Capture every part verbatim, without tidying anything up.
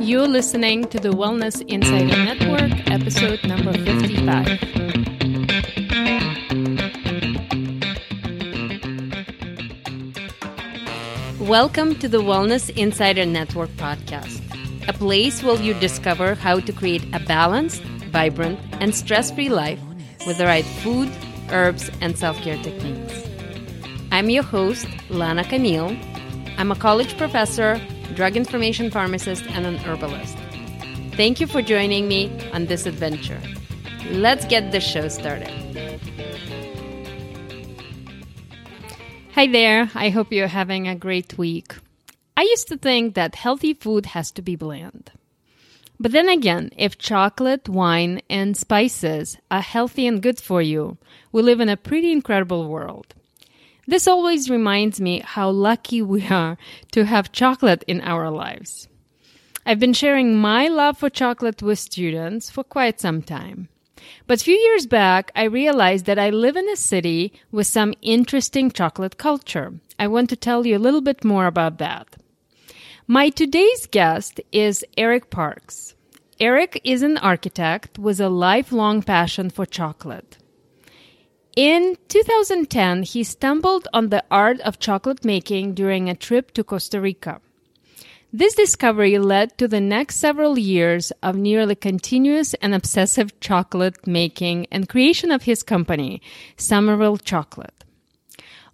You're listening to the Wellness Insider Network, episode number fifty-five. Welcome to the Wellness Insider Network podcast, a place where you discover how to create a balanced, vibrant, and stress-free life with the right food, herbs, and self-care techniques. I'm your host, Lana Camille. I'm a college professor, drug information pharmacist, and an herbalist. Thank you for joining me on this adventure. Let's get the show started. Hi there, I hope you're having a great week. I used to think that healthy food has to be bland. But then again, if chocolate, wine, and spices are healthy and good for you, we live in a pretty incredible world. This always reminds me how lucky we are to have chocolate in our lives. I've been sharing my love for chocolate with students for quite some time. But a few years back, I realized that I live in a city with some interesting chocolate culture. I want to tell you a little bit more about that. My today's guest is Eric Parks. Eric is an architect with a lifelong passion for chocolate. In two thousand ten, he stumbled on the art of chocolate making during a trip to Costa Rica. This discovery led to the next several years of nearly continuous and obsessive chocolate making and creation of his company, Somerville Chocolate.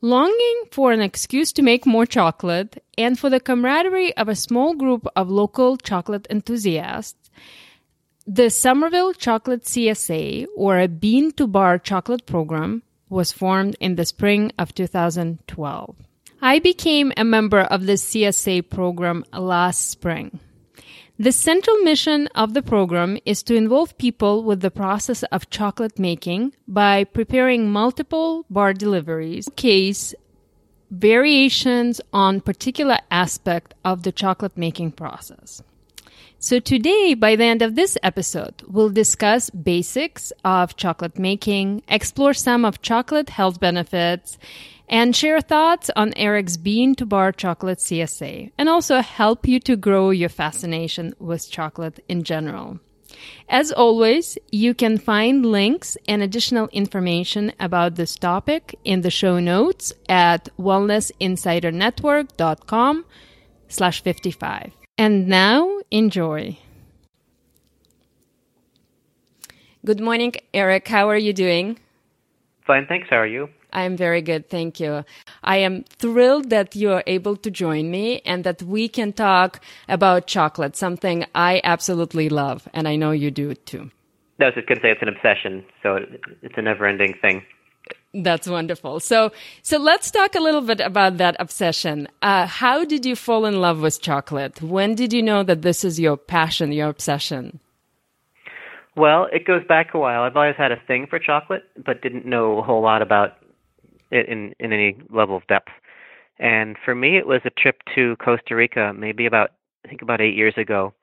Longing for an excuse to make more chocolate and for the camaraderie of a small group of local chocolate enthusiasts, the Somerville Chocolate C S A, or a bean-to-bar chocolate program, was formed in the spring of two thousand twelve. I became a member of the C S A program last spring. The central mission of the program is to involve people with the process of chocolate making by preparing multiple bar deliveries, case variations on particular aspect of the chocolate making process. So today, by the end of this episode, we'll discuss basics of chocolate making, explore some of chocolate health benefits, and share thoughts on Eric's bean-to-bar chocolate C S A, and also help you to grow your fascination with chocolate in general. As always, you can find links and additional information about this topic in the show notes at wellness insider network dot com slash fifty-five. And now, enjoy. Good morning, Eric. How are you doing? Fine, thanks. How are you? I'm very good, thank you. I am thrilled that you are able to join me and that we can talk about chocolate, something I absolutely love, and I know you do too. No, I was just going to say it's an obsession, so it's a never-ending thing. That's wonderful. So so let's talk a little bit about that obsession. Uh, how did you fall in love with chocolate? When did you know that this is your passion, your obsession? Well, it goes back a while. I've always had a thing for chocolate, but didn't know a whole lot about it in, in any level of depth. And for me, it was a trip to Costa Rica, maybe about, I think about eight years ago.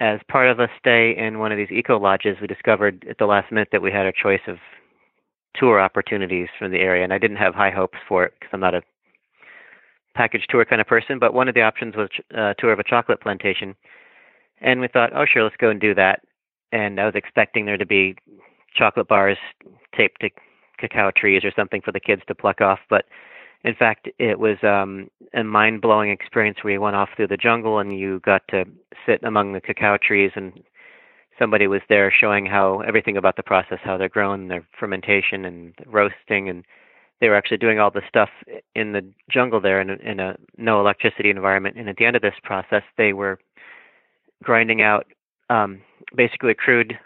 As part of a stay in one of these eco lodges, we discovered at the last minute that we had a choice of tour opportunities from the area, and I didn't have high hopes for it because I'm not a package tour kind of person, but one of the options was a tour of a chocolate plantation, and we thought, oh sure, let's go and do that. And I was expecting there to be chocolate bars taped to cacao trees or something for the kids to pluck off, but in fact it was um, a mind-blowing experience where you went off through the jungle and you got to sit among the cacao trees, and somebody was there showing how everything about the process, how they're grown, their fermentation and roasting, and they were actually doing all the stuff in the jungle there in a, in a no electricity environment. And at the end of this process, they were grinding out um, basically crude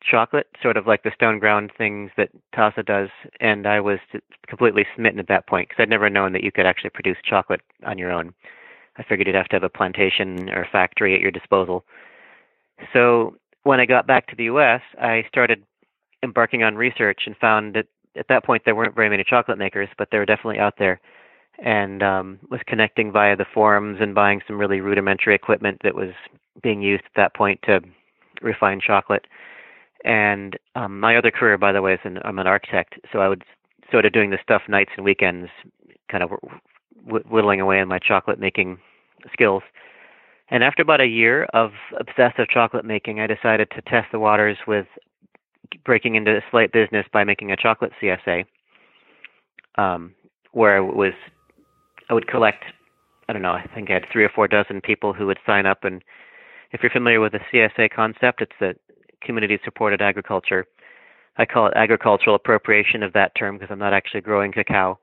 chocolate, sort of like the stone ground things that Taza does. And I was completely smitten at that point because I'd never known that you could actually produce chocolate on your own. I figured you'd have to have a plantation or a factory at your disposal. So when I got back to the U S, I started embarking on research and found that at that point there weren't very many chocolate makers, but they were definitely out there, and um, was connecting via the forums and buying some really rudimentary equipment that was being used at that point to refine chocolate. And um, my other career, by the way, is an, I'm an architect, so I was sort of doing this stuff nights and weekends, kind of wh- whittling away on my chocolate making skills. And after about a year of obsessive chocolate making, I decided to test the waters with breaking into a slight business by making a chocolate C S A, um, where I was, I would collect, I don't know, I think I had three or four dozen people who would sign up. And if you're familiar with the C S A concept, it's the community-supported agriculture. I call it agricultural appropriation of that term because I'm not actually growing cacao.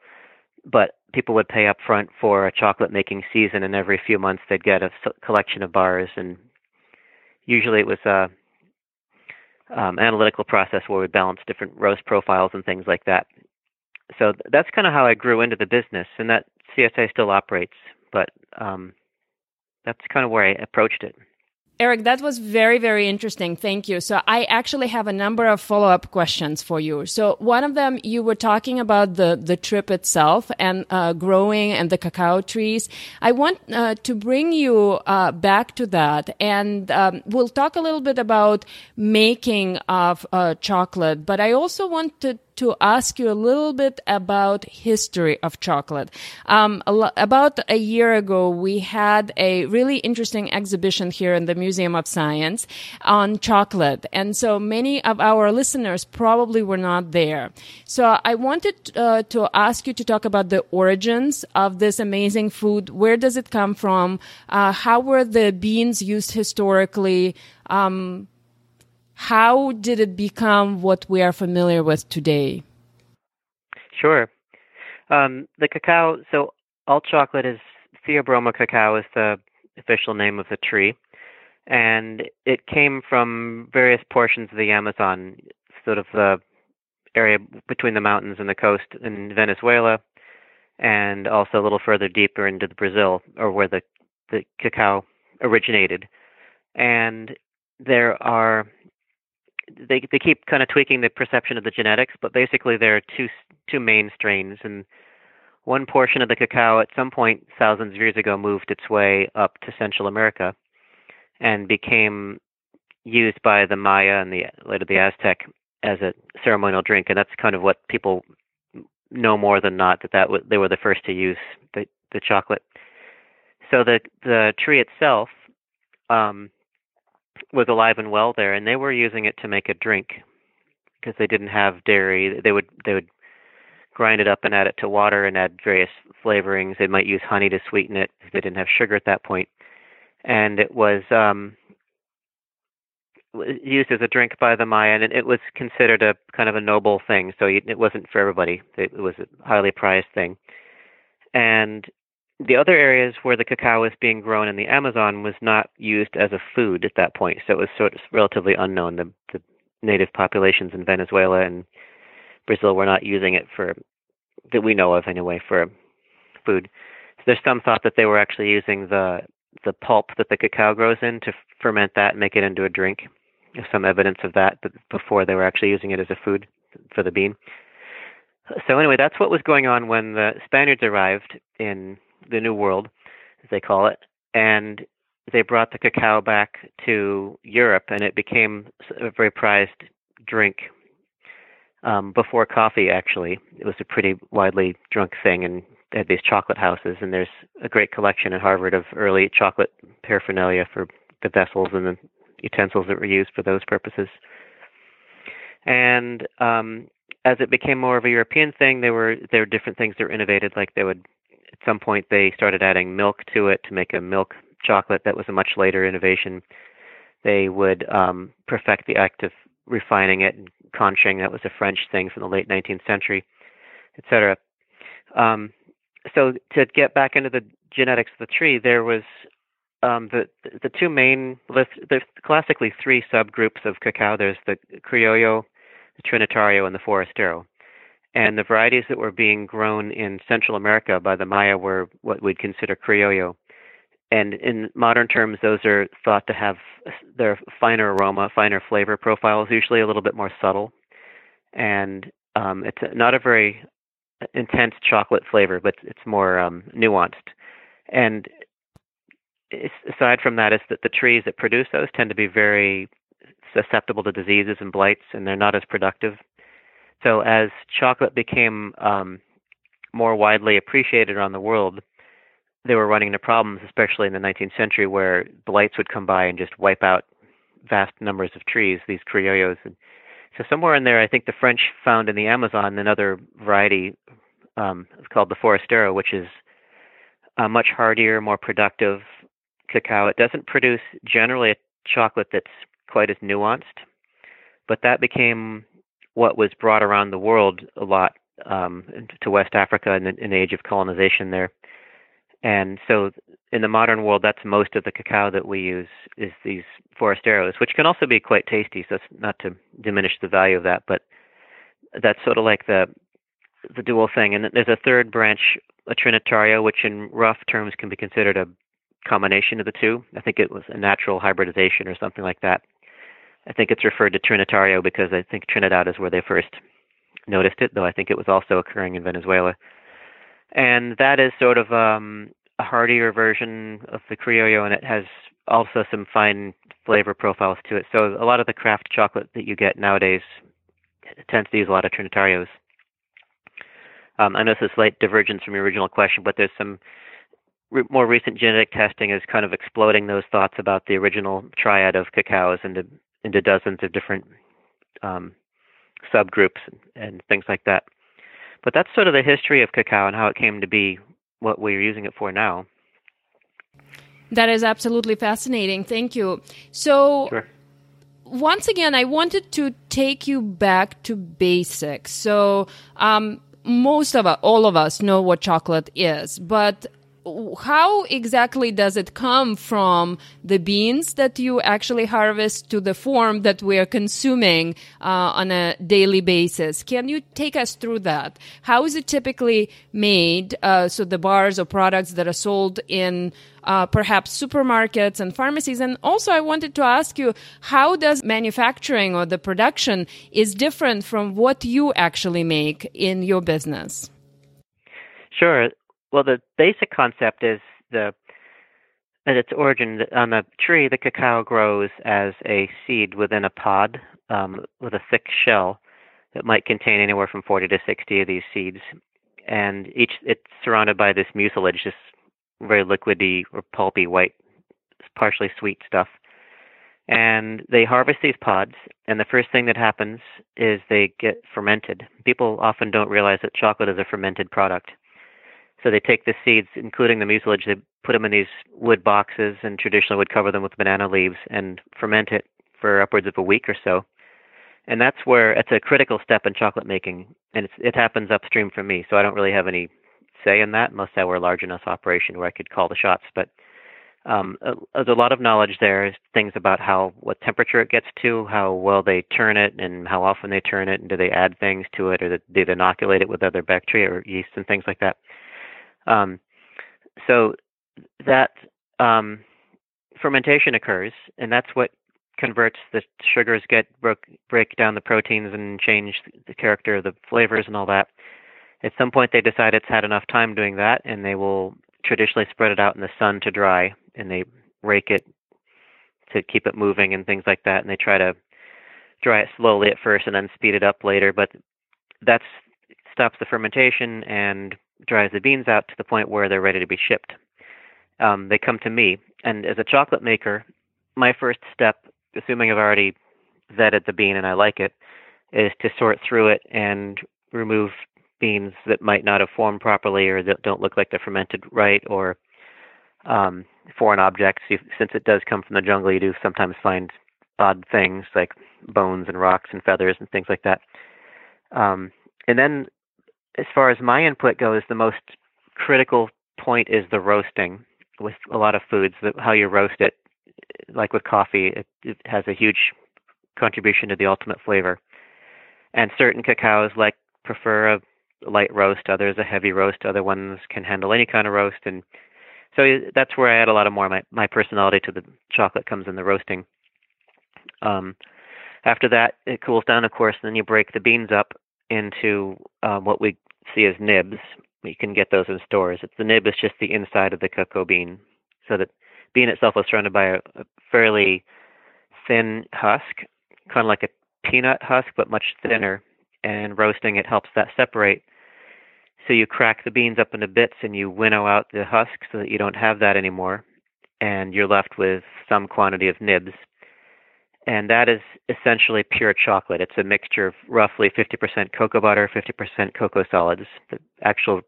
But people would pay up front for a chocolate making season, and every few months they'd get a collection of bars. And usually it was a um, analytical process where we balance different roast profiles and things like that. So that's kind of how I grew into the business, and that C S A still operates, but um, that's kind of where I approached it. Eric, that was very, very interesting. Thank you. So I actually have a number of follow-up questions for you. So one of them, you were talking about the, the trip itself and uh, growing and the cacao trees. I want uh, to bring you uh, back to that. And um, we'll talk a little bit about making of uh, chocolate. But I also wanted to ask you a little bit about history of chocolate. Um, a lo- about a year ago, we had a really interesting exhibition here in the Museum of Science on chocolate. And so many of our listeners probably were not there. So I wanted uh, to ask you to talk about the origins of this amazing food. Where does it come from? Uh, how were the beans used historically? Um How did it become what we are familiar with today? Sure. Um, the cacao, so all chocolate is, Theobroma cacao is the official name of the tree. And it came from various portions of the Amazon, sort of the area between the mountains and the coast in Venezuela, and also a little further deeper into the Brazil, or where the, the cacao originated. And there are... They they keep kind of tweaking the perception of the genetics, but basically there are two two main strains, and one portion of the cacao at some point thousands of years ago moved its way up to Central America, and became used by the Maya and the later the Aztec as a ceremonial drink, and that's kind of what people know more than not that that w- they were the first to use the the chocolate. So the the tree itself. Um, was alive and well there, and they were using it to make a drink because they didn't have dairy. They would they would grind it up and add it to water and add various flavorings. They might use honey to sweeten it because they didn't have sugar at that point. And it was um, used as a drink by the Maya, and it was considered a kind of a noble thing. So it wasn't for everybody. It was a highly prized thing. And the other areas where the cacao was being grown in the Amazon was not used as a food at that point, so it was sort of relatively unknown. The, the native populations in Venezuela and Brazil were not using it for, that we know of anyway, for food. So there's some thought that they were actually using the the pulp that the cacao grows in to ferment that and make it into a drink. There's some evidence of that before they were actually using it as a food for the bean. So anyway, that's what was going on when the Spaniards arrived in the New World, as they call it, and they brought the cacao back to Europe, and it became a very prized drink um, before coffee, actually. It was a pretty widely drunk thing, and they had these chocolate houses, and there's a great collection at Harvard of early chocolate paraphernalia for the vessels and the utensils that were used for those purposes. And um, as it became more of a European thing, there were there were different things that were innovated, like they would at some point, they started adding milk to it to make a milk chocolate. That was a much later innovation. They would um, perfect the act of refining it and conching. That was a French thing from the late nineteenth century, et cetera. Um, so to get back into the genetics of the tree, there was um, the the two main, there's classically three subgroups of cacao. There's the Criollo, the Trinitario, and the Forastero. And the varieties that were being grown in Central America by the Maya were what we'd consider Criollo. And in modern terms, those are thought to have their finer aroma, finer flavor profiles, usually a little bit more subtle. And um, it's not a very intense chocolate flavor, but it's more um, nuanced. And aside from that is that the trees that produce those tend to be very susceptible to diseases and blights, and they're not as productive. So as chocolate became um, more widely appreciated around the world, they were running into problems, especially in the nineteenth century, where blights would come by and just wipe out vast numbers of trees, these criollos. And so somewhere in there, I think the French found in the Amazon another variety um, called the Forastero, which is a much hardier, more productive cacao. It doesn't produce generally a chocolate that's quite as nuanced, but that became what was brought around the world a lot um, to West Africa in the, in the age of colonization there. And so in the modern world, that's most of the cacao that we use is these forasteros, which can also be quite tasty. So that's not to diminish the value of that, but that's sort of like the the dual thing. And there's a third branch, a Trinitario, which in rough terms can be considered a combination of the two. I think it was a natural hybridization or something like that. I think it's referred to Trinitario because I think Trinidad is where they first noticed it, though I think it was also occurring in Venezuela. And that is sort of um, a hardier version of the Criollo, and it has also some fine flavor profiles to it. So a lot of the craft chocolate that you get nowadays tends to use a lot of Trinitarios. Um, I know this is a slight divergence from your original question, but there's some re- more recent genetic testing is kind of exploding those thoughts about the original triad of cacaos into, into dozens of different um, subgroups and, and things like that. But that's sort of the history of cacao and how it came to be what we're using it for now. That is absolutely fascinating. Thank you. So sure. Once again, I wanted to take you back to basics. So um, most of us, all of us know what chocolate is, but how exactly does it come from the beans that you actually harvest to the form that we are consuming uh, on a daily basis? Can you take us through that? How is it typically made? Uh, so the bars or products that are sold in uh, perhaps supermarkets and pharmacies. And also I wanted to ask you, how does manufacturing or the production is different from what you actually make in your business? Sure. Well, the basic concept is the at its origin on the tree, the cacao grows as a seed within a pod um, with a thick shell that might contain anywhere from forty to sixty of these seeds, and each it's surrounded by this mucilage, this very liquidy or pulpy white, partially sweet stuff. And they harvest these pods, and the first thing that happens is they get fermented. People often don't realize that chocolate is a fermented product. So they take the seeds, including the mucilage, they put them in these wood boxes and traditionally would cover them with banana leaves and ferment it for upwards of a week or so. And that's where it's a critical step in chocolate making. And it's, it happens upstream from me. So I don't really have any say in that unless I were a large enough operation where I could call the shots. But um, there's a lot of knowledge there, things about how what temperature it gets to, how well they turn it and how often they turn it. And do they add things to it or do they inoculate it with other bacteria or yeast and things like that? Um, so that um, fermentation occurs, and that's what converts the sugars, get broke, break down the proteins and change the character of the flavors and all that. At some point, they decide it's had enough time doing that, and they will traditionally spread it out in the sun to dry, and they rake it to keep it moving and things like that, and they try to dry it slowly at first and then speed it up later, but that stops the fermentation and dries the beans out to the point where they're ready to be shipped. Um, they come to me, and as a chocolate maker, my first step, assuming I've already vetted the bean and I like it, is to sort through it and remove beans that might not have formed properly or that don't look like they're fermented right, or um, foreign objects. You, since it does come from the jungle, you do sometimes find odd things like bones and rocks and feathers and things like that. Um, and then as far as my input goes, the most critical point is the roasting with a lot of foods, the, how you roast it. Like with coffee, it, it has a huge contribution to the ultimate flavor. And certain cacaos like prefer a light roast, others a heavy roast, other ones can handle any kind of roast. And so that's where I add a lot of more of my, my personality to the chocolate comes in the roasting. Um, after that, it cools down, of course, and then you break the beans up into um, what we see as nibs. You can get those in stores. It's, the nib is just the inside of the cocoa bean. So the bean itself is surrounded by a, a fairly thin husk, kind of like a peanut husk, but much thinner. And roasting it helps that separate. So you crack the beans up into bits and you winnow out the husk so that you don't have that anymore. And you're left with some quantity of nibs. And that is essentially pure chocolate. It's a mixture of roughly fifty percent cocoa butter, fifty percent cocoa solids. The actual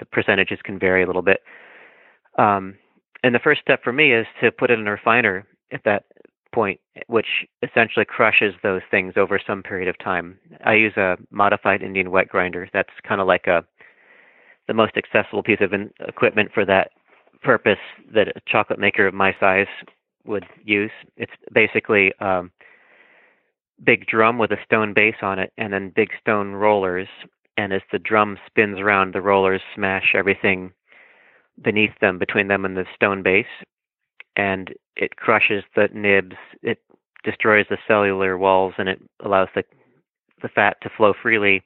the percentages can vary a little bit. Um, and the first step for me is to put it in a refiner at that point, which essentially crushes those things over some period of time. I use a modified Indian wet grinder. That's kind of like a the most accessible piece of equipment for that purpose that a chocolate maker of my size would use. It's basically a um, big drum with a stone base on it and then big stone rollers. And as the drum spins around, the rollers smash everything beneath them, between them and the stone base. And it crushes the nibs. It destroys the cellular walls and it allows the the fat to flow freely.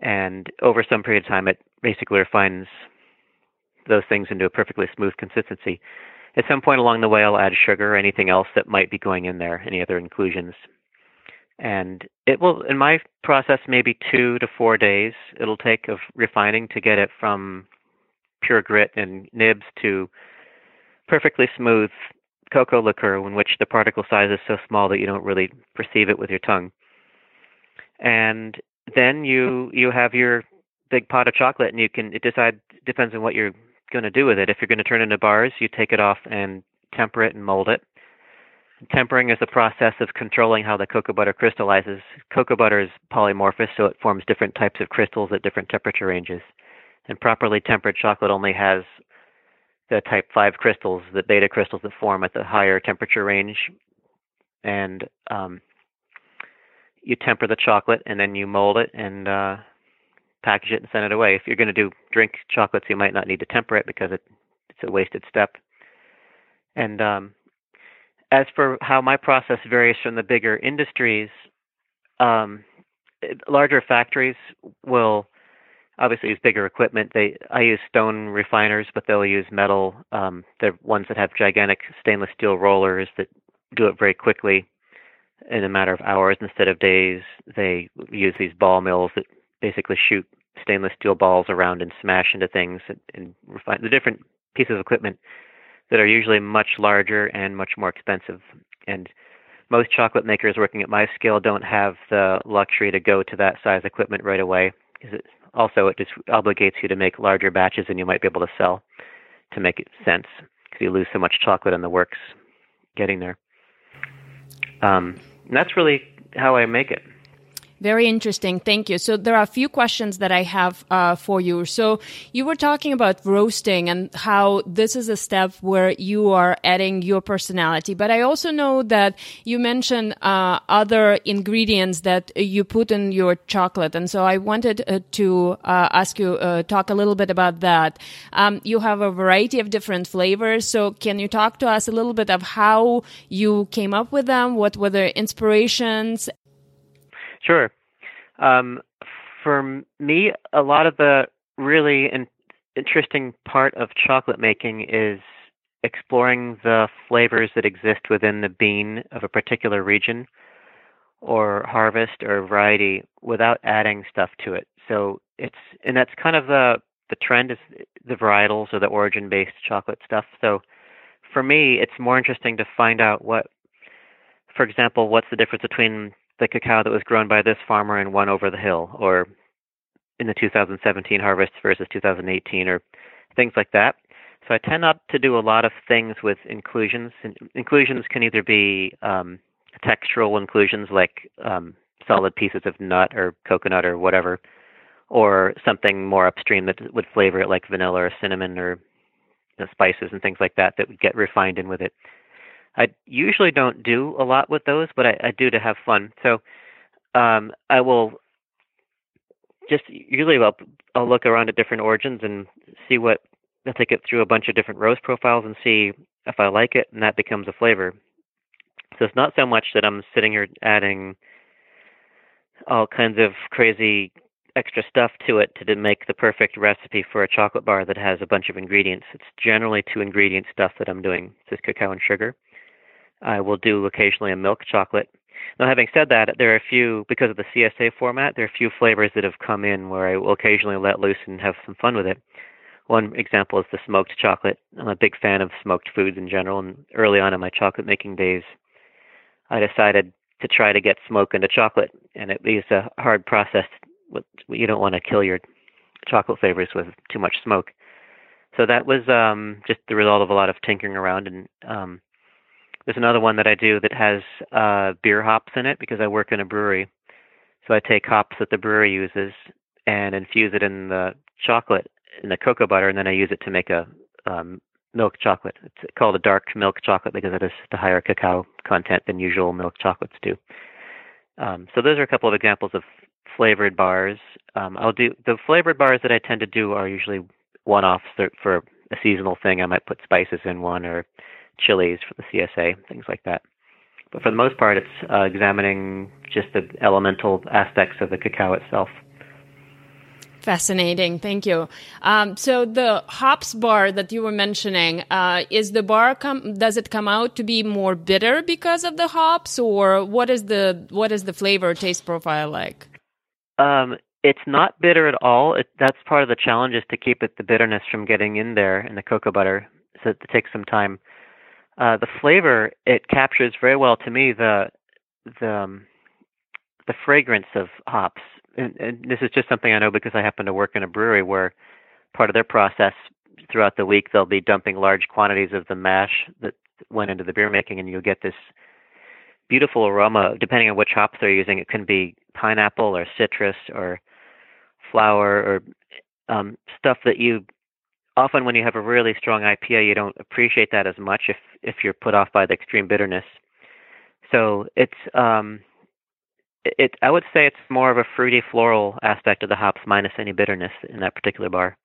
And over some period of time, it basically refines those things into a perfectly smooth consistency. At some point along the way, I'll add sugar or anything else that might be going in there, any other inclusions. And it will, in my process, maybe two to four days it'll take of refining to get it from pure grit and nibs to perfectly smooth cocoa liqueur in which the particle size is so small that you don't really perceive it with your tongue. And then you you have your big pot of chocolate, and you can it decide depends on what you're going to do with it. If you're going to turn into bars, you take it off and temper it and mold it. Tempering is the process of controlling how the cocoa butter crystallizes. Cocoa butter is polymorphous, so it forms different types of crystals at different temperature ranges. And properly tempered chocolate only has the type five crystals, the beta crystals that form at the higher temperature range. And um, you temper the chocolate, and then you mold it and uh, package it and send it away. If you're going to do drink chocolates, you might not need to temper it because it, it's a wasted step. And um, as for how my process varies from the bigger industries, um, larger factories will obviously use bigger equipment. They I use stone refiners, but they'll use metal. Um, they're ones that have gigantic stainless steel rollers that do it very quickly in a matter of hours instead of days. They use these ball mills that basically shoot stainless steel balls around and smash into things and, and refine the different pieces of equipment that are usually much larger and much more expensive. And most chocolate makers working at my scale don't have the luxury to go to that size equipment right away. Because it, also, it just obligates you to make larger batches than you might be able to sell to make it sense, because you lose so much chocolate in the works getting there. Um, and that's really how I make it. Very interesting. Thank you. So there are a few questions that I have uh, for you. So you were talking about roasting and how this is a step where you are adding your personality. But I also know that you mentioned uh, other ingredients that you put in your chocolate. And so I wanted uh, to uh, ask you, uh, talk a little bit about that. Um, you have a variety of different flavors. So can you talk to us a little bit of how you came up with them? What were the inspirations? Sure. Um, for me, a lot of the really in- interesting part of chocolate making is exploring the flavors that exist within the bean of a particular region or harvest or variety without adding stuff to it. So it's, and that's kind of the, the trend is the varietals or the origin-based chocolate stuff. So for me, it's more interesting to find out what, for example, what's the difference between the cacao that was grown by this farmer and one over the hill, or in the two thousand seventeen harvest versus two thousand eighteen, or things like that. So I tend not to do a lot of things with inclusions. And inclusions can either be um, textural inclusions, like um, solid pieces of nut or coconut or whatever, or something more upstream that would flavor it, like vanilla or cinnamon or you know, spices and things like that that would get refined in with it. I usually don't do a lot with those, but I, I do to have fun. So um, I will just usually I'll, I'll look around at different origins and see what I'll take it through a bunch of different roast profiles and see if I like it, and that becomes a flavor. So it's not so much that I'm sitting here adding all kinds of crazy extra stuff to it to, to make the perfect recipe for a chocolate bar that has a bunch of ingredients. It's generally two ingredient stuff that I'm doing. It's just cacao and sugar. I will do occasionally a milk chocolate. Now, having said that, there are a few, because of the C S A format, there are a few flavors that have come in where I will occasionally let loose and have some fun with it. One example is the smoked chocolate. I'm a big fan of smoked foods in general, and early on in my chocolate making days, I decided to try to get smoke into chocolate, and it is a hard process. You don't want to kill your chocolate flavors with too much smoke. So that was um, just the result of a lot of tinkering around. And um, there's another one that I do that has uh, beer hops in it because I work in a brewery. So I take hops that the brewery uses and infuse it in the chocolate, in the cocoa butter, and then I use it to make a um, milk chocolate. It's called a dark milk chocolate because it has a higher cacao content than usual milk chocolates do. Um, so those are a couple of examples of flavored bars. Um, I'll do the flavored bars that I tend to do are usually one-offs for a seasonal thing. I might put spices in one or chilies for the C S A, things like that. But for the most part, it's uh, examining just the elemental aspects of the cacao itself. Fascinating. Thank you. Um, so the hops bar that you were mentioning, uh, is the bar come, does it come out to be more bitter because of the hops, or what is the, what is the flavor taste profile like? Um, it's not bitter at all. It, that's part of the challenge, is to keep it, the bitterness from getting in there in the cocoa butter. So it takes some time. Uh, the flavor, it captures very well to me, the, the, um, the fragrance of hops. And, and this is just something I know because I happen to work in a brewery where part of their process throughout the week, they'll be dumping large quantities of the mash that went into the beer making, and you'll get this beautiful aroma. Depending on which hops they're using, it can be pineapple or citrus or flower or um, stuff that you often, when you have a really strong I P A, you don't appreciate that as much if, if you're put off by the extreme bitterness. So it's... Um, It, I would say it's more of a fruity floral aspect of the hops minus any bitterness in that particular bar.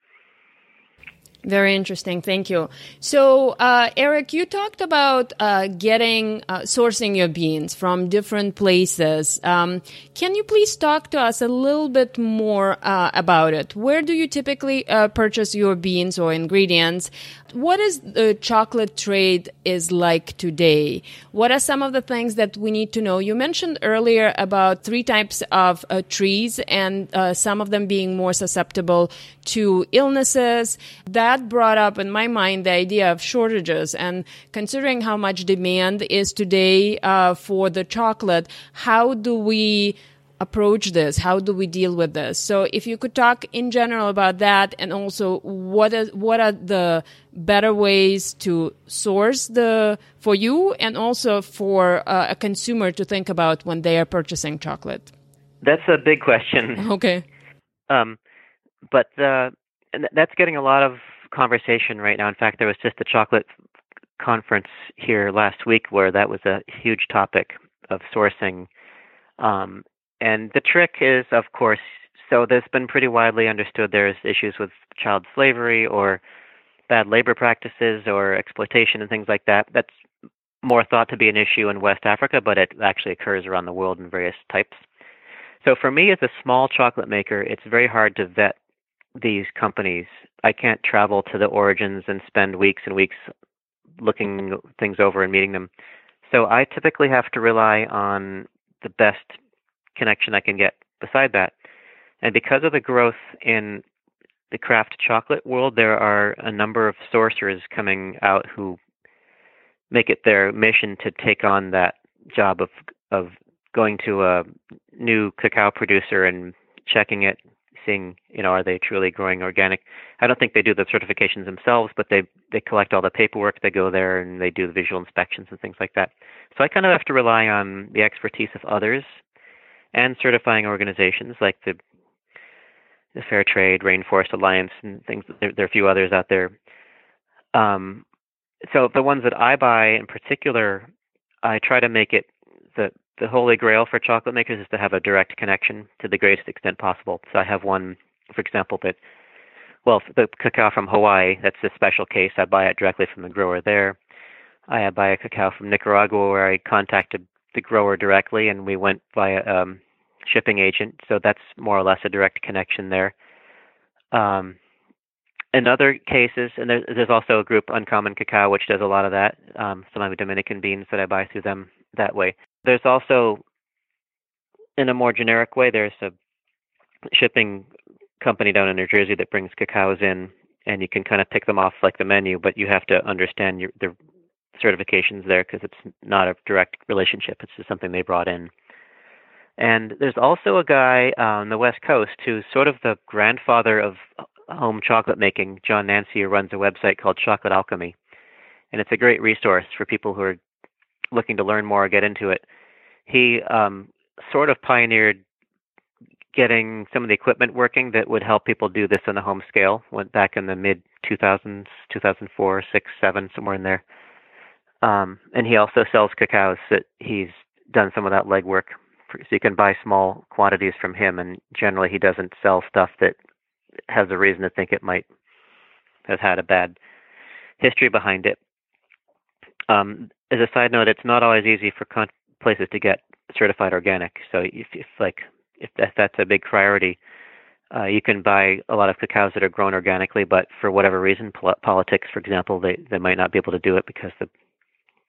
Very interesting. Thank you. So, uh, Eric, you talked about uh, getting, uh, sourcing your beans from different places. Um, can you please talk to us a little bit more uh, about it? Where do you typically uh, purchase your beans or ingredients? What is the chocolate trade is like today? What are some of the things that we need to know? You mentioned earlier about three types of uh, trees and uh, some of them being more susceptible to illnesses. That brought up in my mind the idea of shortages, and considering how much demand is today uh, for the chocolate, how do we approach this? How do we deal with this? So if you could talk in general about that, and also what is, what are the better ways to source the for you and also for uh, a consumer to think about when they are purchasing chocolate? That's a big question. Okay. Um, but uh, that's getting a lot of conversation right now. In fact, there was just a chocolate conference here last week where that was a huge topic of sourcing. Um, And the trick is, of course, so there's been pretty widely understood there's issues with child slavery or bad labor practices or exploitation and things like that. That's more thought to be an issue in West Africa, but it actually occurs around the world in various types. So for me, as a small chocolate maker, it's very hard to vet these companies. I can't travel to the origins and spend weeks and weeks looking things over and meeting them. So I typically have to rely on the best connection I can get beside that. And because of the growth in the craft chocolate world, there are a number of sourcers coming out who make it their mission to take on that job of of going to a new cacao producer and checking it, seeing, you know, are they truly growing organic? I don't think they do the certifications themselves, but they, they collect all the paperwork. They go there and they do the visual inspections and things like that. So I kind of have to rely on the expertise of others and certifying organizations like the, the Fair Trade, Rainforest Alliance, and things. There, there are a few others out there. Um, so the ones that I buy in particular, I try to make it, the, the holy grail for chocolate makers is to have a direct connection to the greatest extent possible. So I have one, for example, that, well, the cacao from Hawaii, that's a special case. I buy it directly from the grower there. I buy a cacao from Nicaragua where I contacted the grower directly, and we went via a um, shipping agent. So that's more or less a direct connection there. Um, in other cases, and there's, there's also a group, Uncommon Cacao, which does a lot of that. Um, some of the Dominican beans that I buy through them that way. There's also in a more generic way, there's a shipping company down in New Jersey that brings cacaos in, and you can kind of pick them off like the menu, but you have to understand your, the certifications there, because it's not a direct relationship. It's just something they brought in. And there's also a guy on the West Coast who's sort of the grandfather of home chocolate making, John Nancy, who runs a website called Chocolate Alchemy. And it's a great resource for people who are looking to learn more or get into it. He um, sort of pioneered getting some of the equipment working that would help people do this on the home scale. Went back in the mid two thousands, two thousand four, six, seven, somewhere in there. Um, and he also sells cacaos that he's done some of that legwork. So you can buy small quantities from him, and generally he doesn't sell stuff that has a reason to think it might have had a bad history behind it. Um, as a side note, it's not always easy for con- places to get certified organic. So if, if like if that, that's a big priority, uh, you can buy a lot of cacaos that are grown organically, but for whatever reason, pol- politics, for example, they, they might not be able to do it because the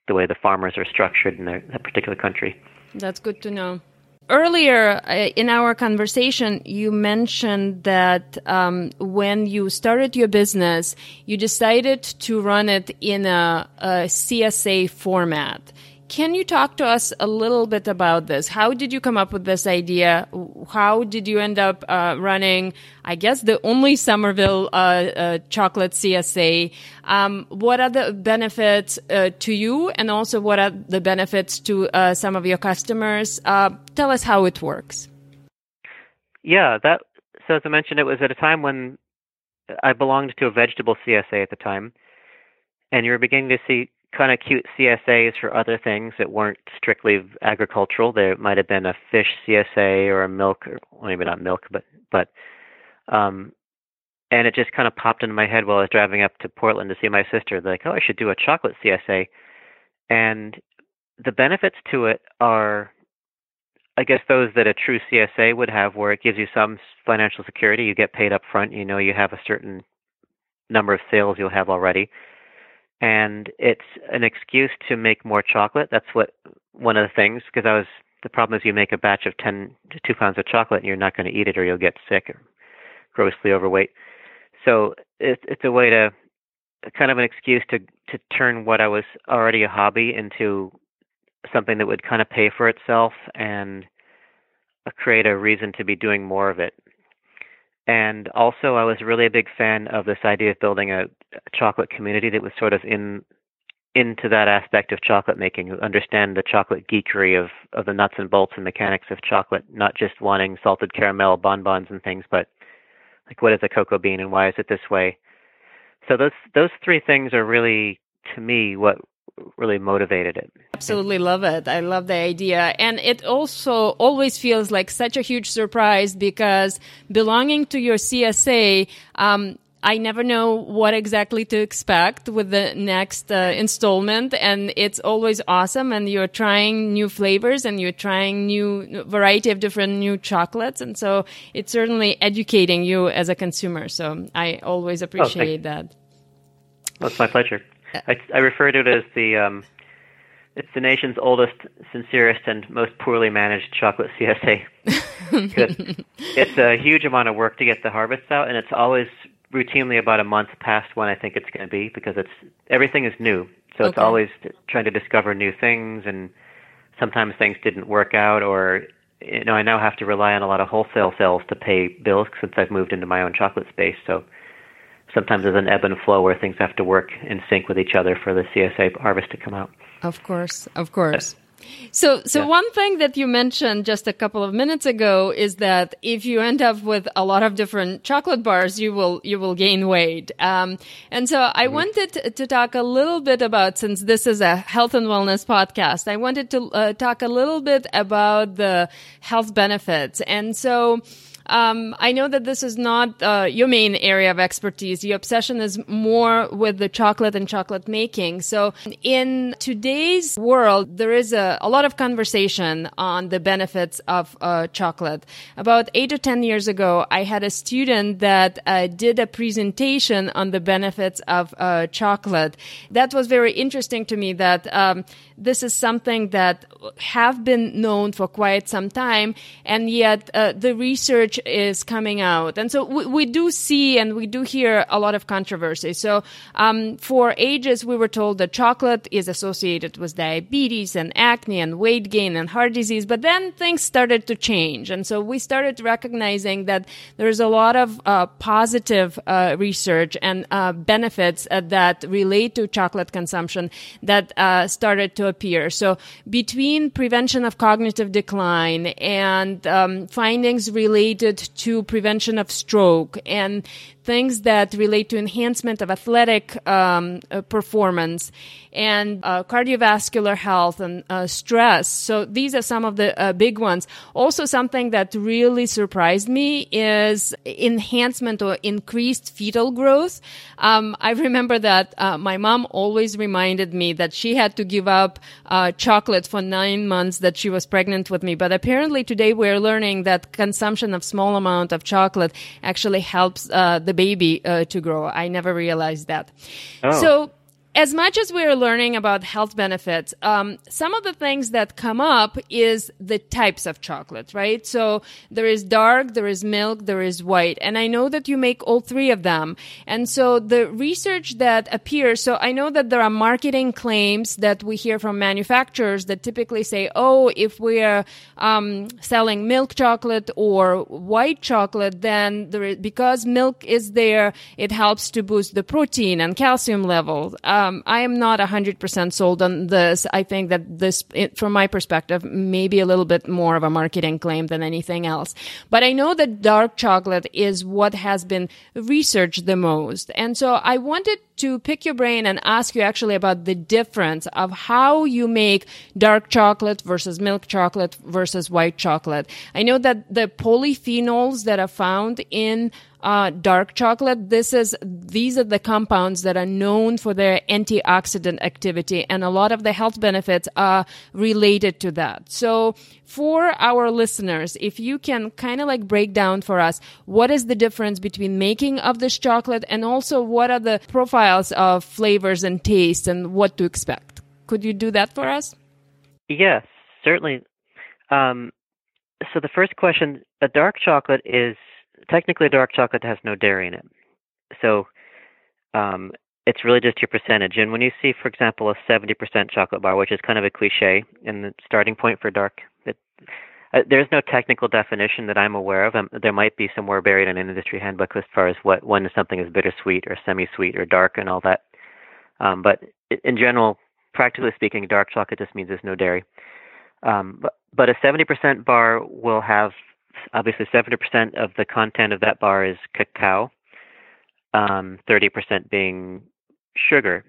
the way the farmers are structured in their, that particular country. That's good to know. Earlier in our conversation, you mentioned that um, when you started your business, you decided to run it in a, a C S A format. Can you talk to us a little bit about this? How did you come up with this idea? How did you end up uh, running, I guess, the only Somerville uh, uh, chocolate C S A? Um, what are the benefits uh, to you, and also what are the benefits to uh, some of your customers? Uh, tell us how it works. Yeah, that. So as I mentioned, it was at a time when I belonged to a vegetable C S A at the time, and you were beginning to see kind of cute C S As for other things that weren't strictly agricultural. There might have been a fish C S A or a milk, or well, maybe not milk, but but um, and it just kind of popped into my head while I was driving up to Portland to see my sister. They're like, oh, I should do a chocolate C S A, and the benefits to it are, I guess, those that a true C S A would have, where it gives you some financial security. You get paid up front. You know, you have a certain number of sales you'll have already. And it's an excuse to make more chocolate. That's what one of the things, because I was, the problem is you make a batch of ten to two pounds of chocolate and you're not going to eat it, or you'll get sick or grossly overweight. So it, it's a way to, kind of an excuse to, to turn what I was already a hobby into something that would kind of pay for itself and create a reason to be doing more of it. And also, I was really a big fan of this idea of building a, a chocolate community that was sort of in into that aspect of chocolate making, who understand the chocolate geekery of, of the nuts and bolts and mechanics of chocolate, not just wanting salted caramel bonbons and things, but like, what is a cocoa bean and why is it this way? So those those three things are really, to me, what really motivated it. Absolutely love it. I love the idea. And it also always feels like such a huge surprise, because belonging to your C S A, um, I never know what exactly to expect with the next uh, installment. And it's always awesome. And you're trying new flavors, and you're trying new variety of different new chocolates. And so it's certainly educating you as a consumer. So I always appreciate oh, that. Well, it's my pleasure. I, I refer to it as the, um, it's the nation's oldest, sincerest, and most poorly managed chocolate C S A. It's, it's a huge amount of work to get the harvests out, and it's always routinely about a month past when I think it's going to be, because it's everything is new. So okay. It's always trying to discover new things, and sometimes things didn't work out, or, you know, I now have to rely on a lot of wholesale sales to pay bills since I've moved into my own chocolate space, so... Sometimes there's an ebb and flow where things have to work in sync with each other for the C S A harvest to come out. Of course, of course. So so yeah. One thing that you mentioned just a couple of minutes ago is that if you end up with a lot of different chocolate bars, you will you will gain weight. Um, and so I mm-hmm. wanted to talk a little bit about, since this is a health and wellness podcast, I wanted to uh, talk a little bit about the health benefits. And so... Um, I know that this is not uh, your main area of expertise. Your obsession is more with the chocolate and chocolate making. So in today's world, there is a, a lot of conversation on the benefits of uh, chocolate. About eight or ten years ago, I had a student that uh, did a presentation on the benefits of uh, chocolate. That was very interesting to me, that um, this is something that have been known for quite some time, and yet uh, the research is coming out. And so we, we do see and we do hear a lot of controversy. So um, for ages, we were told that chocolate is associated with diabetes and acne and weight gain and heart disease. But then things started to change. And so we started recognizing that there's a lot of uh, positive uh, research and uh, benefits uh, that relate to chocolate consumption that uh, started to appear. So between prevention of cognitive decline and um, findings related to prevention of stroke and things that relate to enhancement of athletic um, uh, performance and uh, cardiovascular health and uh, stress. So these are some of the uh, big ones. Also, something that really surprised me is enhancement or increased fetal growth. Um, I remember that uh, my mom always reminded me that she had to give up uh, chocolate for nine months that she was pregnant with me. But apparently today we're learning that consumption of small amount of chocolate actually helps uh, the baby uh, to grow. I never realized that. Oh. So as much as we're learning about health benefits, um, some of the things that come up is the types of chocolate, right? So there is dark, there is milk, there is white. And I know that you make all three of them. And so the research that appears, so I know that there are marketing claims that we hear from manufacturers that typically say, oh, if we are um, selling milk chocolate or white chocolate, then there is, because milk is there, it helps to boost the protein and calcium levels. Um, Um, I am not one hundred percent sold on this. I think that this, it, from my perspective, may be a little bit more of a marketing claim than anything else. But I know that dark chocolate is what has been researched the most. And so I wanted to pick your brain and ask you actually about the difference of how you make dark chocolate versus milk chocolate versus white chocolate. I know that the polyphenols that are found in Uh, dark chocolate, this is, these are the compounds that are known for their antioxidant activity, and a lot of the health benefits are related to that. So for our listeners, if you can kind of like break down for us, what is the difference between making of this chocolate, and also what are the profiles of flavors and tastes and what to expect? Could you do that for us? Yes, certainly. Um, so the first question, a dark chocolate is technically, dark chocolate has no dairy in it. So um, it's really just your percentage. And when you see, for example, a seventy percent chocolate bar, which is kind of a cliche and the starting point for dark, it, uh, there's no technical definition that I'm aware of. Um, there might be somewhere buried in an industry handbook as far as what when something is bittersweet or semi-sweet or dark and all that. Um, but in general, practically speaking, dark chocolate just means there's no dairy. Um, but, but a seventy percent bar will have obviously seventy percent of the content of that bar is cacao, um, thirty percent being sugar.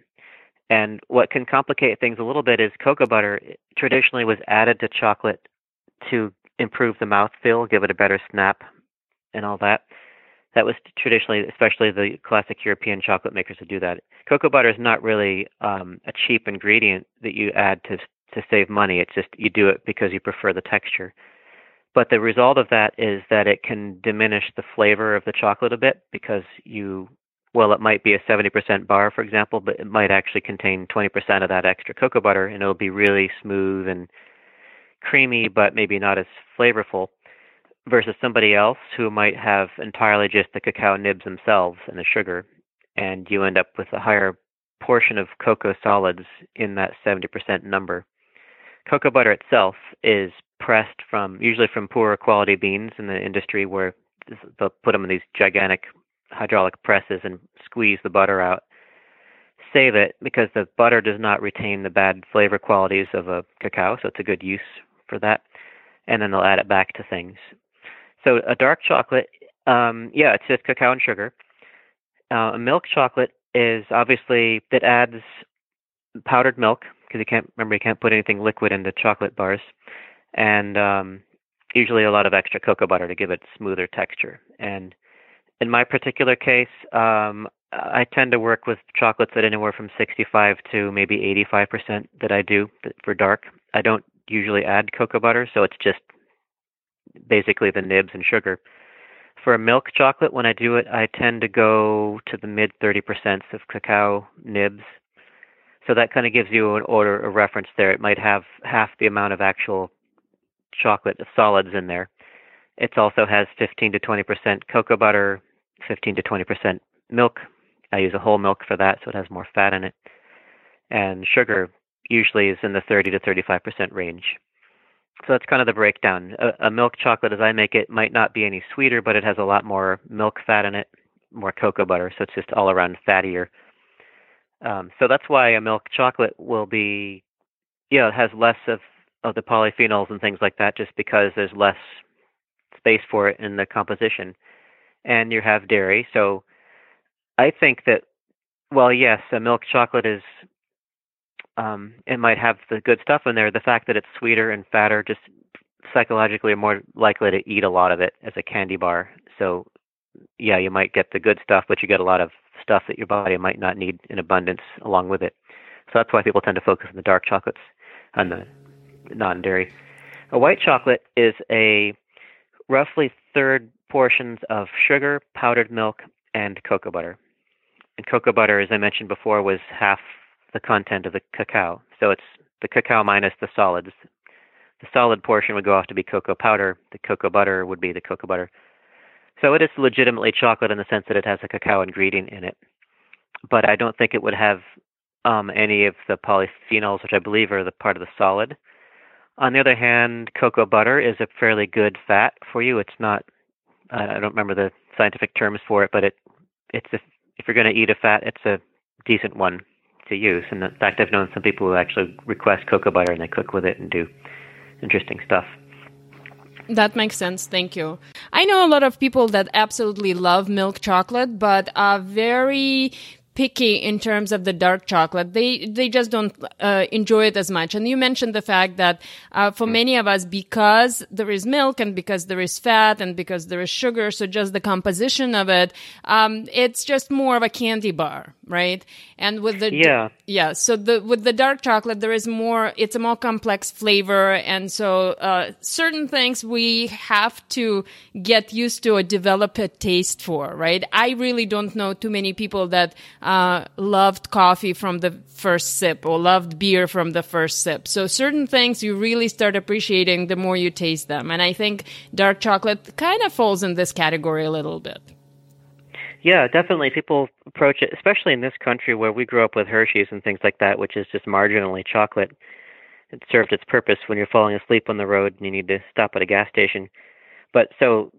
And what can complicate things a little bit is cocoa butter traditionally was added to chocolate to improve the mouthfeel, give it a better snap and all that. That was traditionally, especially the classic European chocolate makers would do that. Cocoa butter is not really um, a cheap ingredient that you add to to save money. It's just you do it because you prefer the texture. But the result of that is that it can diminish the flavor of the chocolate a bit because you, well, it might be a seventy percent bar, for example, but it might actually contain twenty percent of that extra cocoa butter, and it'll be really smooth and creamy, but maybe not as flavorful, versus somebody else who might have entirely just the cacao nibs themselves and the sugar, and you end up with a higher portion of cocoa solids in that seventy percent number. Cocoa butter itself is pressed from usually from poorer quality beans in the industry, where they'll put them in these gigantic hydraulic presses and squeeze the butter out, save it, because the butter does not retain the bad flavor qualities of a cacao, so it's a good use for that, and then they'll add it back to things. So a dark chocolate, um, yeah, it's just cacao and sugar. Uh, a milk chocolate is obviously that adds powdered milk, because you can't remember you can't put anything liquid into chocolate bars, and um, usually a lot of extra cocoa butter to give it smoother texture. And in my particular case, um, I tend to work with chocolates at anywhere from sixty-five to maybe eighty-five percent that I do for dark. I don't usually add cocoa butter, so it's just basically the nibs and sugar. For a milk chocolate, when I do it, I tend to go to the mid thirty percent of cacao nibs, So that kind of gives you an order of reference there. It might have half the amount of actual chocolate solids in there. It also has fifteen to twenty percent cocoa butter, fifteen to twenty percent milk. I use a whole milk for that, so it has more fat in it. And sugar usually is in the thirty to thirty-five percent range. So that's kind of the breakdown. A, a milk chocolate, as I make it, might not be any sweeter, but it has a lot more milk fat in it, more cocoa butter, so it's just all around fattier. Um, so that's why a milk chocolate will be, you know, it has less of, of the polyphenols and things like that, just because there's less space for it in the composition. And you have dairy. So I think that, well, yes, a milk chocolate is, um, it might have the good stuff in there. The fact that it's sweeter and fatter, just psychologically you're more likely to eat a lot of it as a candy bar. So yeah, you might get the good stuff, but you get a lot of stuff that your body might not need in abundance along with it. So that's why people tend to focus on the dark chocolates, on the non-dairy. A white chocolate is a roughly third portions of sugar, powdered milk, and cocoa butter. And cocoa butter, as I mentioned before, was half the content of the cacao. So it's the cacao minus the solids. The solid portion would go off to be cocoa powder. The cocoa butter would be the cocoa butter. So it is legitimately chocolate in the sense that it has a cacao ingredient in it. But I don't think it would have um, any of the polyphenols, which I believe are the part of the solid. On the other hand, cocoa butter is a fairly good fat for you. It's not, I don't remember the scientific terms for it, but it it's a, if you're going to eat a fat, it's a decent one to use. And in fact, I've known some people who actually request cocoa butter and they cook with it and do interesting stuff. That makes sense. Thank you. I know a lot of people that absolutely love milk chocolate, but are very picky in terms of the dark chocolate. They they just don't uh, enjoy it as much. And you mentioned the fact that uh, for many of us, because there is milk and because there is fat and because there is sugar, so just the composition of it, um, it's just more of a candy bar, right? And with the yeah yeah, so the with the dark chocolate, there is more. It's a more complex flavor, and so uh, certain things we have to get used to or develop a taste for, right? I really don't know too many people that Uh, loved coffee from the first sip or loved beer from the first sip. So certain things you really start appreciating the more you taste them. And I think dark chocolate kind of falls in this category a little bit. Yeah, definitely. People approach it, especially in this country where we grew up with Hershey's and things like that, which is just marginally chocolate. It served its purpose when you're falling asleep on the road and you need to stop at a gas station. But so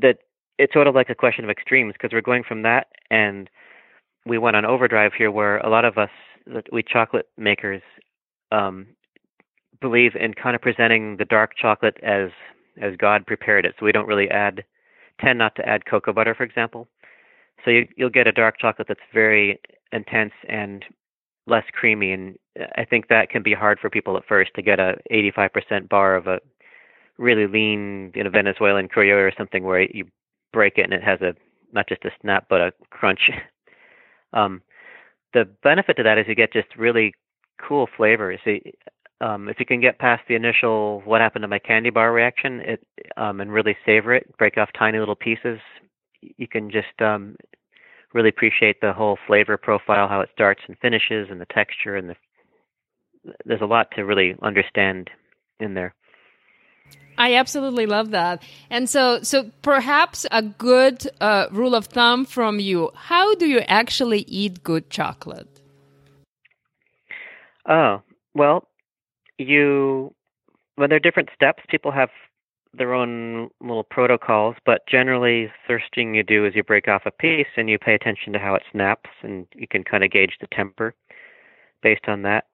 that it's sort of like a question of extremes, because we're going from that, and we went on overdrive here, where a lot of us, we chocolate makers, um, believe in kind of presenting the dark chocolate as as God prepared it. So we don't really add, tend not to add cocoa butter, for example. So you, you'll get a dark chocolate that's very intense and less creamy, and I think that can be hard for people at first to get a eighty-five percent bar of a really lean, you know, Venezuelan Criollo or something, where you break it and it has a not just a snap but a crunch. Um, the benefit to that is you get just really cool flavors. Um, if you can get past the initial "what happened to my candy bar" reaction, it, um, and really savor it, break off tiny little pieces, you can just um, really appreciate the whole flavor profile, how it starts and finishes, and the texture. And the, there's a lot to really understand in there. I absolutely love that. And so so perhaps a good uh, rule of thumb from you, how do you actually eat good chocolate? Oh, well, you, well, there are different steps. People have their own little protocols, but generally first thing you do is you break off a piece and you pay attention to how it snaps, and you can kind of gauge the temper based on that.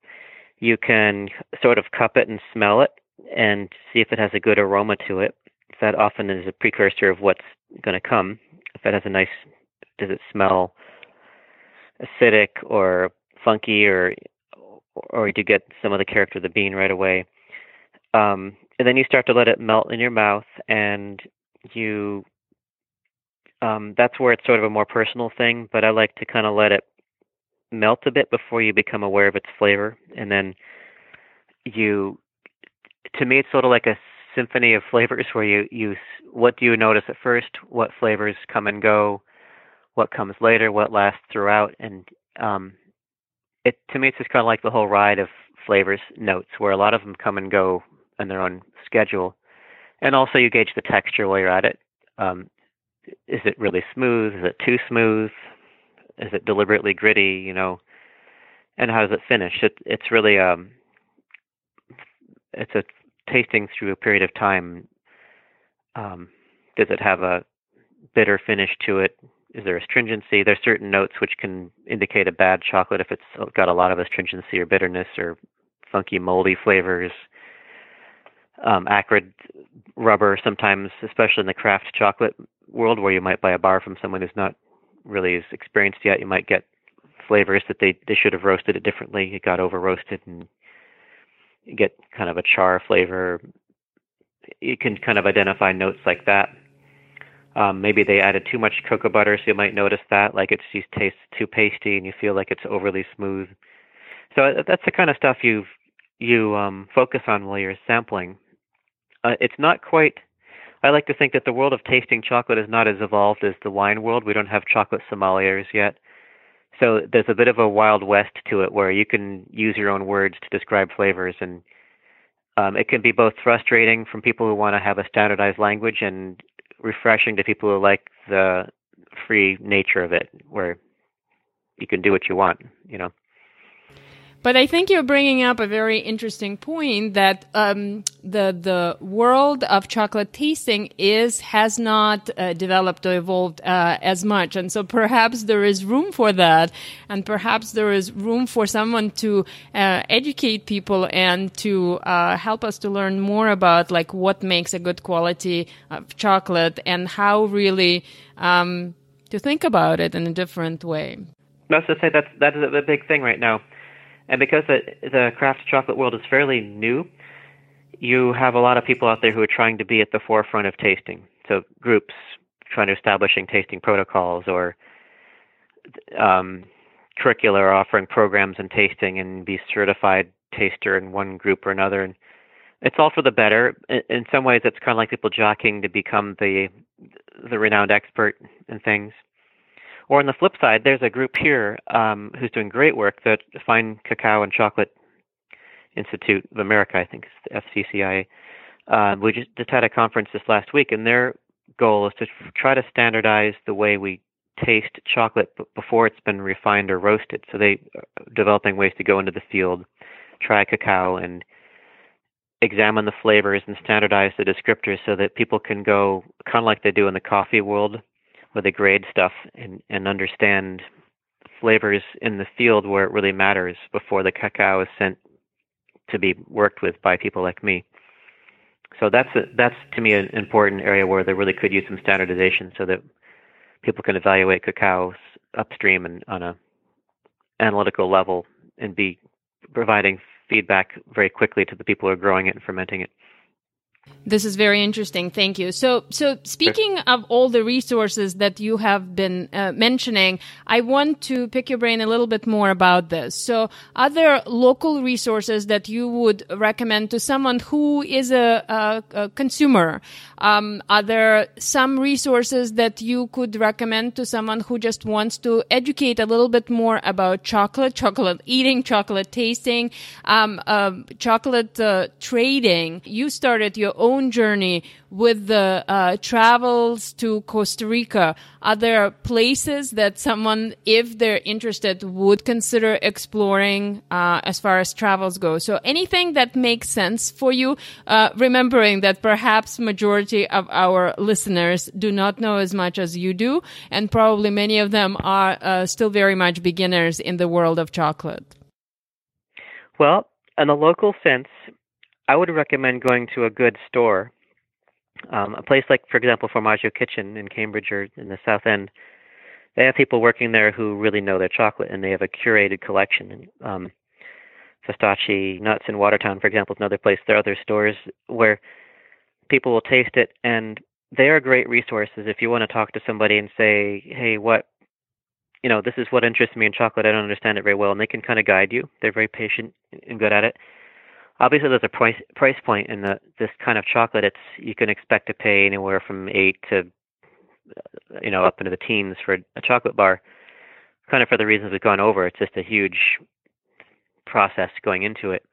You can sort of cup it and smell it and see if it has a good aroma to it. That often is a precursor of what's going to come. If it has a nice, does it smell acidic or funky, or or do you get some of the character of the bean right away? Um, and then you start to let it melt in your mouth, and you, um, that's where it's sort of a more personal thing, but I like to kind of let it melt a bit before you become aware of its flavor. And then you, to me, it's sort of like a symphony of flavors, where you, you what do you notice at first, what flavors come and go, what comes later, what lasts throughout, and um, it to me, it's just kind of like the whole ride of flavors, notes, where a lot of them come and go on their own schedule. And also you gauge the texture while you're at it. Um, is it really smooth? Is it too smooth? Is it deliberately gritty, you know? And how does it finish? It, it's really, um, it's a tasting through a period of time. Um, does it have a bitter finish to it? Is there astringency? There's certain notes which can indicate a bad chocolate if it's got a lot of astringency or bitterness or funky moldy flavors, um, acrid rubber sometimes, especially in the craft chocolate world where you might buy a bar from someone who's not really as experienced yet. You might get flavors that they, they should have roasted it differently. It got over roasted and you get kind of a char flavor. You can kind of identify notes like that. Um, maybe they added too much cocoa butter, so you might notice that, like it just tastes too pasty and you feel like it's overly smooth. So that's the kind of stuff you you um, focus on while you're sampling. Uh, it's not quite, I like to think that the world of tasting chocolate is not as evolved as the wine world. We don't have chocolate sommeliers yet. So there's a bit of a Wild West to it where you can use your own words to describe flavors, and um, it can be both frustrating from people who want to have a standardized language and refreshing to people who like the free nature of it, where you can do what you want, you know. But I think you're bringing up a very interesting point that um, the the world of chocolate tasting is has not uh, developed or evolved uh, as much, and so perhaps there is room for that, and perhaps there is room for someone to uh, educate people and to uh, help us to learn more about like what makes a good quality of chocolate and how really um, to think about it in a different way. Let's just say that's that is a big thing right now. And because the, the craft chocolate world is fairly new, you have a lot of people out there who are trying to be at the forefront of tasting. So groups trying to establishing tasting protocols or um, curricula are offering programs in tasting and be certified taster in one group or another. And it's all for the better. In, in some ways, it's kind of like people jockeying to become the the renowned expert in things. Or on the flip side, there's a group here um, who's doing great work, the Fine Cacao and Chocolate Institute of America, I think it's the F C C I A. Uh, we just, just had a conference this last week, and their goal is to try to standardize the way we taste chocolate before it's been refined or roasted. So they are developing ways to go into the field, try cacao, and examine the flavors and standardize the descriptors so that people can go, kind of like they do in the coffee world, where they grade stuff and, and understand flavors in the field where it really matters before the cacao is sent to be worked with by people like me. So that's, a, that's to me, an important area where they really could use some standardization so that people can evaluate cacao upstream and on a analytical level and be providing feedback very quickly to the people who are growing it and fermenting it. This is very interesting. Thank you. So, so speaking of all the resources that you have been uh, mentioning, I want to pick your brain a little bit more about this. So, are there local resources that you would recommend to someone who is a, a, a consumer? Um, are there some resources that you could recommend to someone who just wants to educate a little bit more about chocolate, chocolate eating, chocolate tasting, um, uh, chocolate uh, trading? You started your own journey with the uh, travels to Costa Rica. Are there places that someone, if they're interested, would consider exploring uh, as far as travels go? So anything that makes sense for you, uh, remembering that perhaps majority of our listeners do not know as much as you do, and probably many of them are uh, still very much beginners in the world of chocolate. Well, in a local sense, I would recommend going to a good store, um, a place like, for example, Formaggio Kitchen in Cambridge or in the South End. They have people working there who really know their chocolate, and they have a curated collection. Um, Fistacci Nuts in Watertown, for example, is another place. There are other stores where people will taste it, and they are great resources if you want to talk to somebody and say, hey, what, you know, this is what interests me in chocolate. I don't understand it very well, and they can kind of guide you. They're very patient and good at it. Obviously, there's a price price point in the, this kind of chocolate. It's you can expect to pay anywhere from eight to, you know, up into the teens for a chocolate bar, kind of for the reasons we've gone over. It's just a huge process going into it.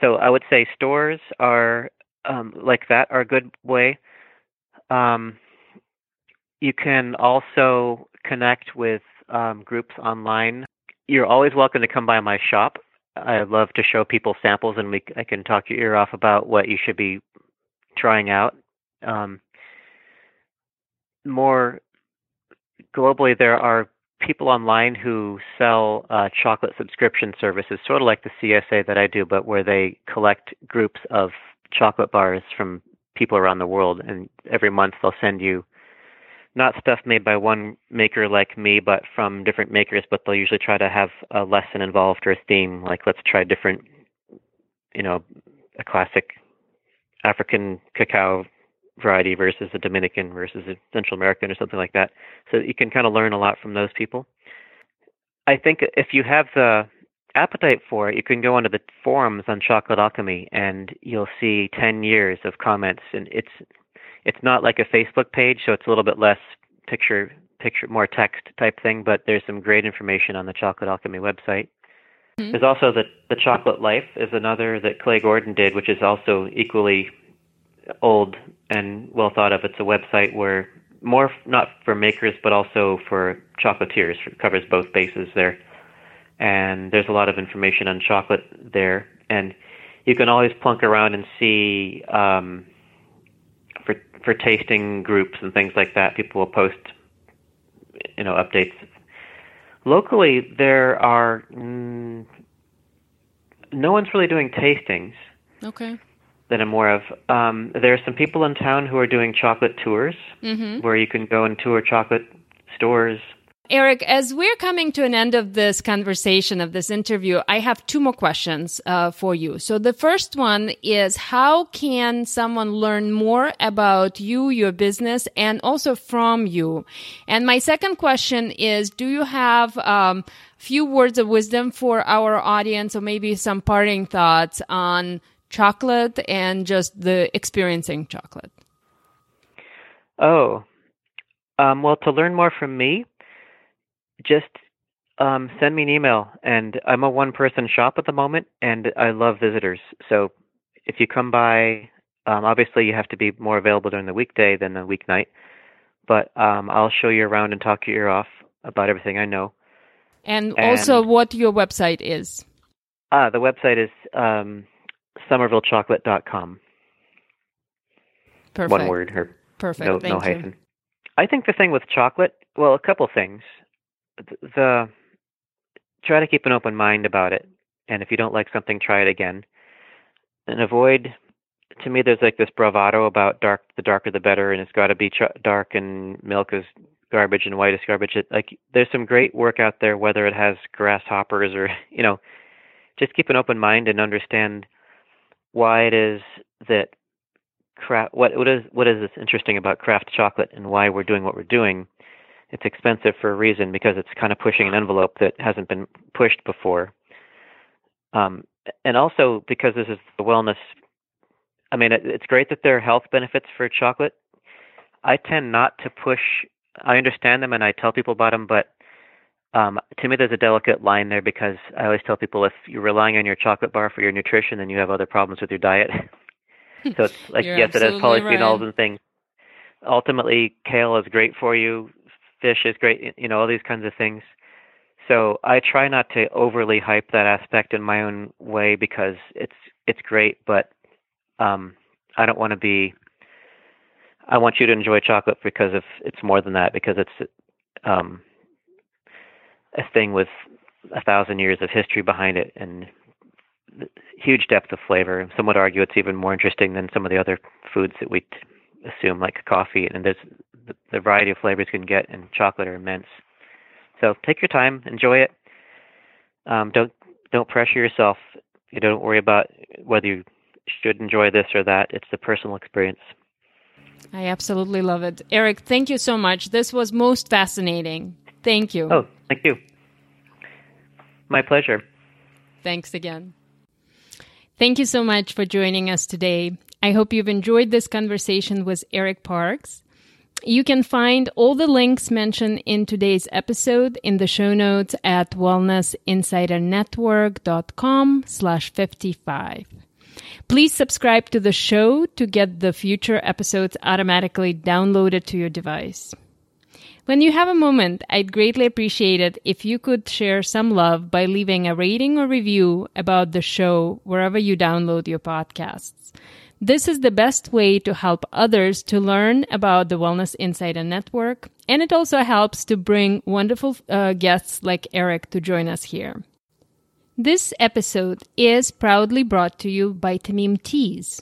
So I would say stores are um, like that are a good way. Um, you can also connect with um, groups online. You're always welcome to come by my shop. I love to show people samples, and we I can talk your ear off about what you should be trying out. Um, more globally, there are people online who sell uh, chocolate subscription services, sort of like the C S A that I do, but where they collect groups of chocolate bars from people around the world, and every month they'll send you not stuff made by one maker like me, but from different makers, but they'll usually try to have a lesson involved or a theme, like let's try different, you know, a classic African cacao variety versus a Dominican versus a Central American or something like that. So you can kind of learn a lot from those people. I think if you have the appetite for it, you can go onto the forums on Chocolate Alchemy and you'll see ten years of comments, and it's It's not like a Facebook page, so it's a little bit less picture, picture, more text type thing, but there's some great information on the Chocolate Alchemy website. Mm-hmm. There's also the, the Chocolate Life is another that Clay Gordon did, which is also equally old and well thought of. It's a website where more, not for makers, but also for chocolatiers. It covers both bases there. And there's a lot of information on chocolate there. And you can always plunk around and see... Um, For, for tasting groups and things like that, people will post, you know, updates. Locally, there are mm, no one's really doing tastings. Okay. That I'm aware of. Um, there are some people in town who are doing chocolate tours, mm-hmm. where you can go and tour chocolate stores. Eric, as we're coming to an end of this conversation, of this interview, I have two more questions uh, for you. So the first one is, how can someone learn more about you, your business, and also from you? And my second question is, do you have um, few words of wisdom for our audience, or maybe some parting thoughts on chocolate and just the experiencing chocolate? Oh, um, well, to learn more from me, Just um, send me an email, and I'm a one-person shop at the moment, and I love visitors. So if you come by, um, obviously you have to be more available during the weekday than the weeknight, but um, I'll show you around and talk your ear off about everything I know. And, and also what your website is. Ah, the website is um, somerville chocolate dot com. Perfect. One word, or Perfect. no, Thank no hyphen. You. I think the thing with chocolate, well, a couple things. The try to keep an open mind about it, and if you don't like something, try it again, and avoid. To me, there's like this bravado about dark, the darker the better, and it's got to be ch- dark, and milk is garbage, and white is garbage. It, like there's some great work out there, whether it has grasshoppers or you know, just keep an open mind and understand why it is that craft. What what is what is this interesting about craft chocolate, and why we're doing what we're doing. It's expensive for a reason, because it's kind of pushing an envelope that hasn't been pushed before. Um, and also because this is the wellness, I mean, it, it's great that there are health benefits for chocolate. I tend not to push, I understand them and I tell people about them, but um, to me there's a delicate line there, because I always tell people if you're relying on your chocolate bar for your nutrition, then you have other problems with your diet. So it's like, yes, it has polyphenols right. and things. Ultimately, kale is great for you. Fish is great, you know, all these kinds of things. So I try not to overly hype that aspect in my own way, because it's it's great, but um, I don't want to be. I want you to enjoy chocolate because of, it's more than that, because it's um, a thing with a thousand years of history behind it and huge depth of flavor. Some would argue it's even more interesting than some of the other foods that we t- assume, like coffee, and there's. The variety of flavors you can get in chocolate are immense. So take your time, enjoy it. Um, don't don't pressure yourself. You don't worry about whether you should enjoy this or that. It's a personal experience. I absolutely love it. Eric, thank you so much. This was most fascinating. Thank you. Oh, thank you. My pleasure. Thanks again. Thank you so much for joining us today. I hope you've enjoyed this conversation with Eric Parks. You can find all the links mentioned in today's episode in the show notes at wellness insider network dot com slash fifty-five. Please subscribe to the show to get the future episodes automatically downloaded to your device. When you have a moment, I'd greatly appreciate it if you could share some love by leaving a rating or review about the show wherever you download your podcasts. This is the best way to help others to learn about the Wellness Insider Network, and it also helps to bring wonderful uh, guests like Eric to join us here. This episode is proudly brought to you by Tamim Teas.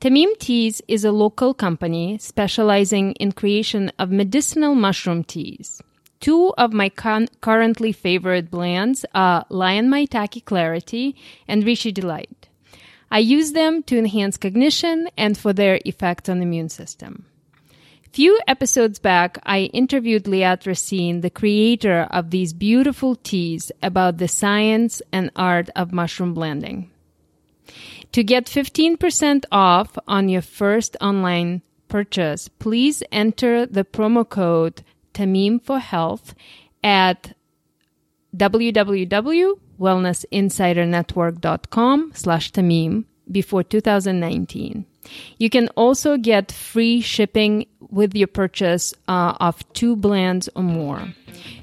Tamim Teas is a local company specializing in creation of medicinal mushroom teas. Two of my con- currently favorite blends are Lion Maitake Clarity and Rishi Delight. I use them to enhance cognition and for their effect on the immune system. Few episodes back, I interviewed Liat Racine, the creator of these beautiful teas, about the science and art of mushroom blending. To get fifteen percent off on your first online purchase, please enter the promo code TAMIM four health at www dot wellness insider network dot com slash Tamim before two thousand nineteen. You can also get free shipping with your purchase uh, of two blends or more.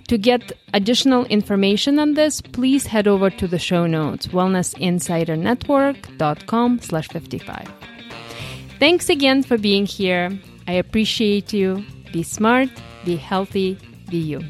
To get additional information on this, please head over to the show notes, wellness insider network dot com slash fifty-five. Thanks again for being here. I appreciate you. Be smart, be healthy, be you.